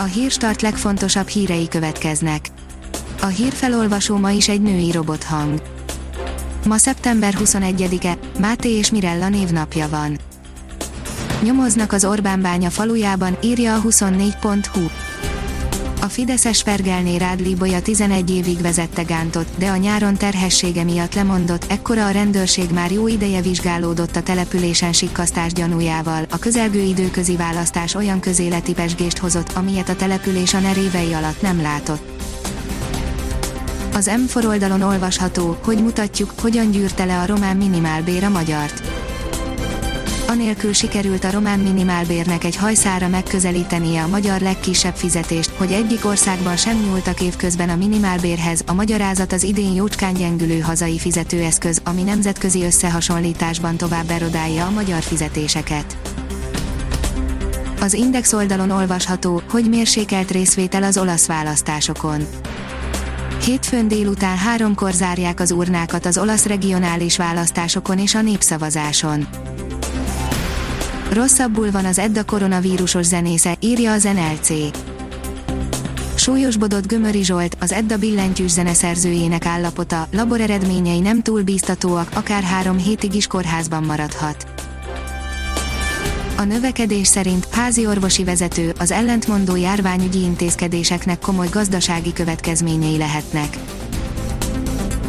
A Hírstart legfontosabb hírei következnek. A hírfelolvasó ma is egy női robothang. Ma szeptember 21-e, Máté és Mirella névnapja van. Nyomoznak az Orbánbánya falujában, írja a 24.hu. A fideszes Fergelné Rád Líbolya 11 évig vezette Gántot, de a nyáron terhessége miatt lemondott, ekkora a rendőrség már jó ideje vizsgálódott a településen sikkasztás gyanújával, a közelgő időközi választás olyan közéleti pezsgést hozott, amilyet a település a NER évei alatt nem látott. Az M4 oldalon olvasható, hogy mutatjuk, hogyan gyűrte le a román minimálbér a magyart. Anélkül sikerült a román minimálbérnek egy hajszára megközelítenie a magyar legkisebb fizetést, hogy egyik országban sem nyúltak évközben a minimálbérhez, a magyarázat az idén jócskán gyengülő hazai fizetőeszköz, ami nemzetközi összehasonlításban tovább erodálja a magyar fizetéseket. Az Index oldalon olvasható, hogy mérsékelt részvétel az olasz választásokon. Hétfőn délután 3-kor zárják az urnákat az olasz regionális választásokon és a népszavazáson. Rosszabbul van az EDDA koronavírusos zenésze, írja az NLC. Súlyosbodott Gömöri Zsolt, az EDDA billentyűs zeneszerzőjének állapota, laboreredményei nem túl bíztatóak, akár 3 hétig is kórházban maradhat. A növekedés szerint házi orvosi vezető, az ellentmondó járványügyi intézkedéseknek komoly gazdasági következményei lehetnek.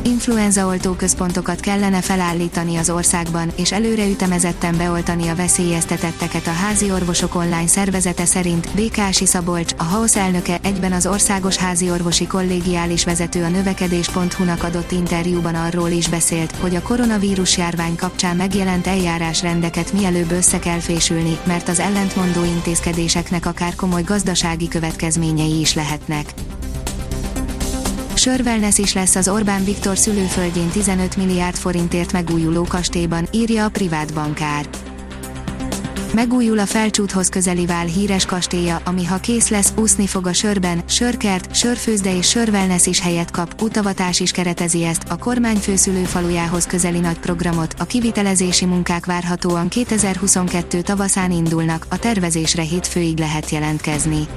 Influenzaoltó központokat kellene felállítani az országban, és előreütemezetten beoltani a veszélyeztetetteket a házi orvosok online szervezete szerint. BKSI Szabolcs, a HAOSZ elnöke, egyben az Országos Házi Orvosi Kollégiális Vezető a növekedés.hu-nak adott interjúban arról is beszélt, hogy a koronavírus járvány kapcsán megjelent eljárásrendeket mielőbb össze kell fésülni, mert az ellentmondó intézkedéseknek akár komoly gazdasági következményei is lehetnek. Sörwellness is lesz az Orbán Viktor szülőföldjén 15 milliárd forintért megújuló kastélyban, írja a privát bankár. Megújul a Felcsúthoz közeli Vál híres kastélya, ami ha kész lesz, úszni fog a sörben, sörkert, sörfőzde és Sörwellness is helyet kap, utavatás is keretezi ezt, a kormányfő szülőfalujához közeli nagy programot, a kivitelezési munkák várhatóan 2022 tavaszán indulnak, a tervezésre hétfőig lehet jelentkezni.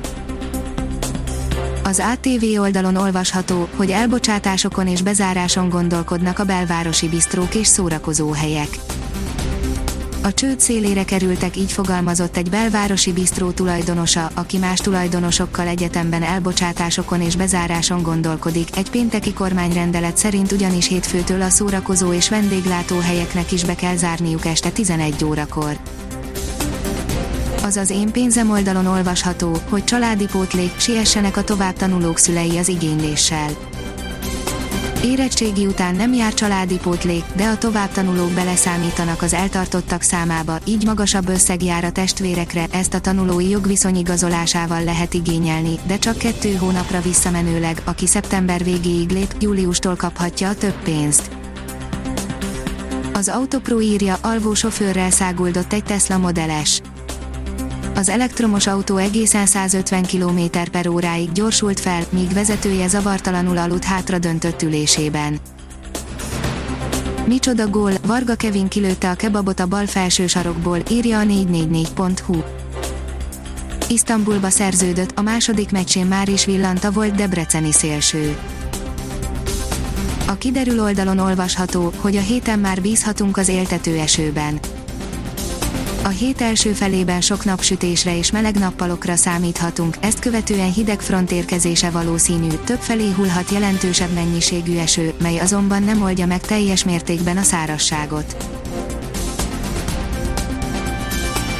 Az ATV oldalon olvasható, hogy elbocsátásokon és bezáráson gondolkodnak a belvárosi bisztrók és szórakozóhelyek. A csőd szélére kerültek, így fogalmazott egy belvárosi bisztró tulajdonosa, aki más tulajdonosokkal egyetemben elbocsátásokon és bezáráson gondolkodik. Egy pénteki kormányrendelet szerint ugyanis hétfőtől a szórakozó és vendéglátóhelyeknek is be kell zárniuk este 11 órakor. Az az Én Pénzem oldalon olvasható, hogy családi pótlék, siessenek a továbbtanulók szülei az igényléssel. Érettségi után nem jár családi pótlék, de a továbbtanulók beleszámítanak az eltartottak számába, így magasabb összeg jár a testvérekre, ezt a tanulói jogviszony igazolásával lehet igényelni, de csak 2 hónapra visszamenőleg, aki szeptember végéig lép, júliustól kaphatja a több pénzt. Az Autopro írja, alvó sofőrrel száguldott egy Tesla Model S. Az elektromos autó egészen 150 km/h-ig gyorsult fel, míg vezetője zavartalanul aludt hátra döntött ülésében. Micsoda gól, Varga Kevin kilőtte a kebabot a bal felső sarokból, írja a 444.hu. Isztambulba szerződött, a második meccsén már is villant a volt debreceni szélső. A Kiderül oldalon olvasható, hogy a héten már bízhatunk az éltető esőben. A hét első felében sok napsütésre és meleg nappalokra számíthatunk, ezt követően hideg front érkezése valószínű, többfelé hullhat jelentősebb mennyiségű eső, mely azonban nem oldja meg teljes mértékben a szárazságot.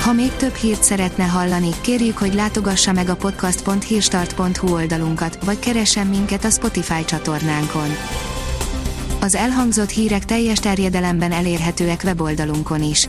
Ha még több hírt szeretne hallani, kérjük, hogy látogassa meg a podcast.hírstart.hu oldalunkat, vagy keressen minket a Spotify csatornánkon. Az elhangzott hírek teljes terjedelemben elérhetőek weboldalunkon is.